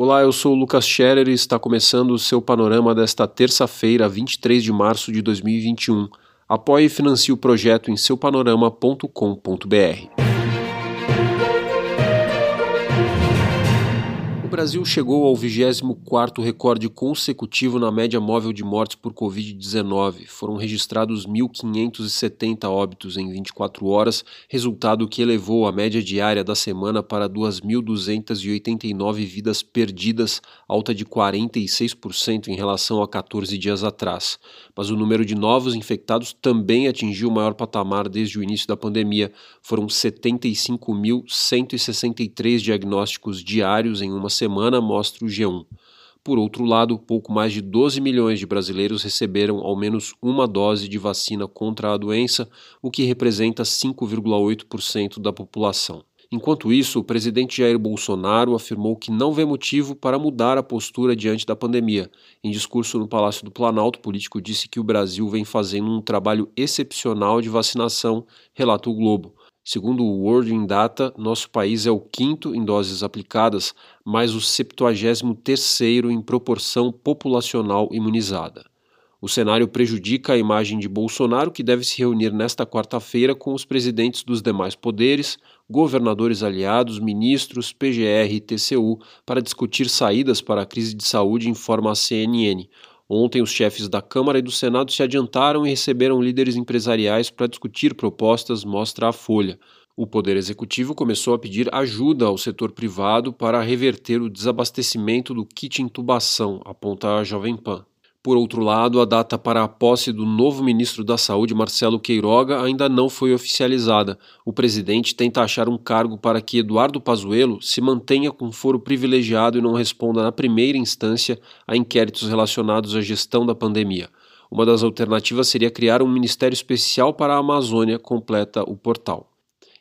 Olá, eu sou o Lucas Scherer e está começando o seu panorama desta terça-feira, 23 de março de 2021. Apoie e financie o projeto em seupanorama.com.br. O Brasil chegou ao 24º recorde consecutivo na média móvel de mortes por covid-19. Foram registrados 1.570 óbitos em 24 horas, resultado que elevou a média diária da semana para 2.289 vidas perdidas, alta de 46% em relação a 14 dias atrás. Mas o número de novos infectados também atingiu o maior patamar desde o início da pandemia. Foram 75.163 diagnósticos diários em uma semana, mostra o G1. Por outro lado, pouco mais de 12 milhões de brasileiros receberam ao menos uma dose de vacina contra a doença, o que representa 5,8% da população. Enquanto isso, o presidente Jair Bolsonaro afirmou que não vê motivo para mudar a postura diante da pandemia. Em discurso no Palácio do Planalto, o político disse que o Brasil vem fazendo um trabalho excepcional de vacinação, relata o Globo. Segundo o World In Data, nosso país é o quinto em doses aplicadas, mas o 73º em proporção populacional imunizada. O cenário prejudica a imagem de Bolsonaro, que deve se reunir nesta quarta-feira com os presidentes dos demais poderes, governadores aliados, ministros, PGR e TCU, para discutir saídas para a crise de saúde, informa a CNN. Ontem, os chefes da Câmara e do Senado se adiantaram e receberam líderes empresariais para discutir propostas, mostra a Folha. O Poder Executivo começou a pedir ajuda ao setor privado para reverter o desabastecimento do kit intubação, aponta a Jovem Pan. Por outro lado, a data para a posse do novo ministro da Saúde, Marcelo Queiroga, ainda não foi oficializada. O presidente tenta achar um cargo para que Eduardo Pazuello se mantenha com foro privilegiado e não responda na primeira instância a inquéritos relacionados à gestão da pandemia. Uma das alternativas seria criar um ministério especial para a Amazônia, completa o portal.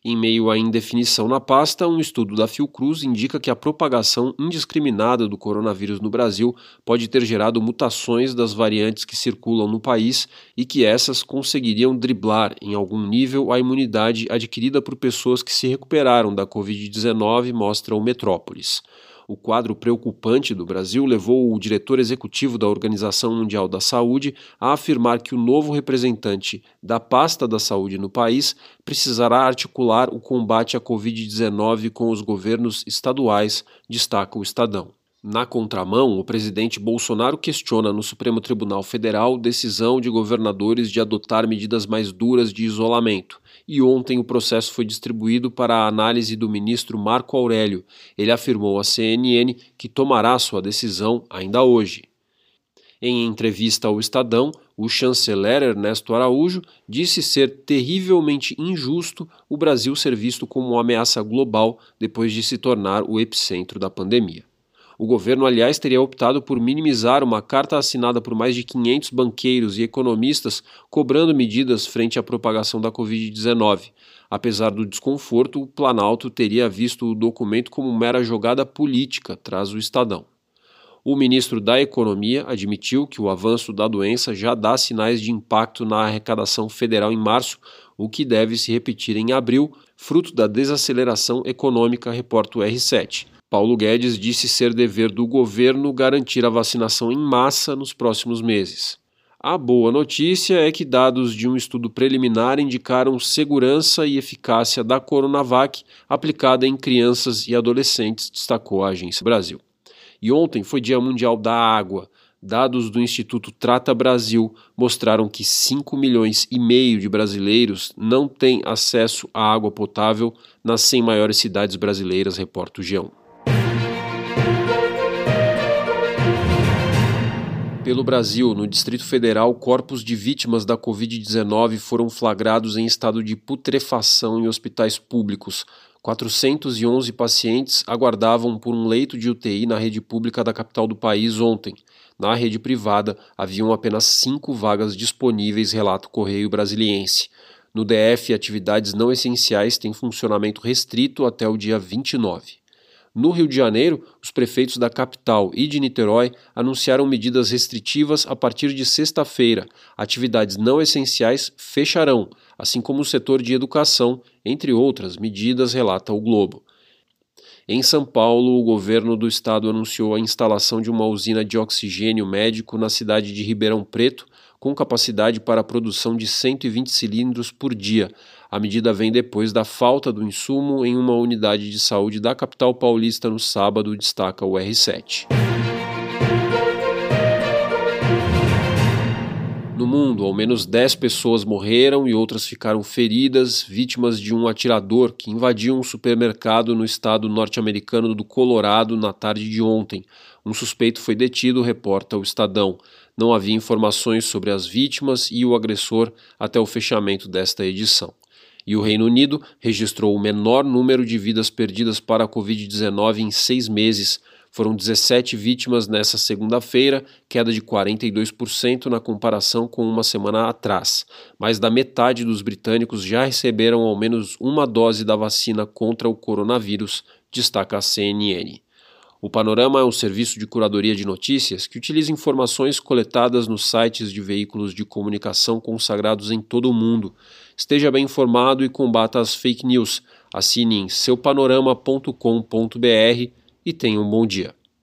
Em meio à indefinição na pasta, um estudo da Fiocruz indica que a propagação indiscriminada do coronavírus no Brasil pode ter gerado mutações das variantes que circulam no país e que essas conseguiriam driblar, em algum nível, a imunidade adquirida por pessoas que se recuperaram da covid-19, mostra o Metrópolis. O quadro preocupante do Brasil levou o diretor executivo da Organização Mundial da Saúde a afirmar que o novo representante da pasta da saúde no país precisará articular o combate à Covid-19 com os governos estaduais, destaca o Estadão. Na contramão, o presidente Bolsonaro questiona no Supremo Tribunal Federal decisão de governadores de adotar medidas mais duras de isolamento. E ontem o processo foi distribuído para a análise do ministro Marco Aurélio. Ele afirmou à CNN que tomará sua decisão ainda hoje. Em entrevista ao Estadão, o chanceler Ernesto Araújo disse ser terrivelmente injusto o Brasil ser visto como uma ameaça global depois de se tornar o epicentro da pandemia. O governo, aliás, teria optado por minimizar uma carta assinada por mais de 500 banqueiros e economistas cobrando medidas frente à propagação da Covid-19. Apesar do desconforto, o Planalto teria visto o documento como mera jogada política, traz o Estadão. O ministro da Economia admitiu que o avanço da doença já dá sinais de impacto na arrecadação federal em março, o que deve se repetir em abril, fruto da desaceleração econômica, reporta o R7. Paulo Guedes disse ser dever do governo garantir a vacinação em massa nos próximos meses. A boa notícia é que dados de um estudo preliminar indicaram segurança e eficácia da Coronavac aplicada em crianças e adolescentes, destacou a Agência Brasil. E ontem foi Dia Mundial da Água. Dados do Instituto Trata Brasil mostraram que 5 milhões e meio de brasileiros não têm acesso à água potável nas 100 maiores cidades brasileiras, reporta o G1. Pelo Brasil, no Distrito Federal, corpos de vítimas da Covid-19 foram flagrados em estado de putrefação em hospitais públicos. 411 pacientes aguardavam por um leito de UTI na rede pública da capital do país ontem. Na rede privada, haviam apenas 5 vagas disponíveis, relata o Correio Brasiliense. No DF, atividades não essenciais têm funcionamento restrito até o dia 29. No Rio de Janeiro, os prefeitos da capital e de Niterói anunciaram medidas restritivas a partir de sexta-feira. Atividades não essenciais fecharão, assim como o setor de educação, entre outras medidas, relata o Globo. Em São Paulo, o governo do estado anunciou a instalação de uma usina de oxigênio médico na cidade de Ribeirão Preto, com capacidade para a produção de 120 cilindros por dia. A medida vem depois da falta do insumo em uma unidade de saúde da capital paulista no sábado, destaca o R7. No mundo, ao menos 10 pessoas morreram e outras ficaram feridas, vítimas de um atirador que invadiu um supermercado no estado norte-americano do Colorado na tarde de ontem. Um suspeito foi detido, reporta o Estadão. Não havia informações sobre as vítimas e o agressor até o fechamento desta edição. E o Reino Unido registrou o menor número de vidas perdidas para a covid-19 em 6 meses. Foram 17 vítimas nessa segunda-feira, queda de 42% na comparação com uma semana atrás. Mais da metade dos britânicos já receberam ao menos uma dose da vacina contra o coronavírus, destaca a CNN. O Panorama é um serviço de curadoria de notícias que utiliza informações coletadas nos sites de veículos de comunicação consagrados em todo o mundo. Esteja bem informado e combata as fake news. Assine em seupanorama.com.br e tenha um bom dia.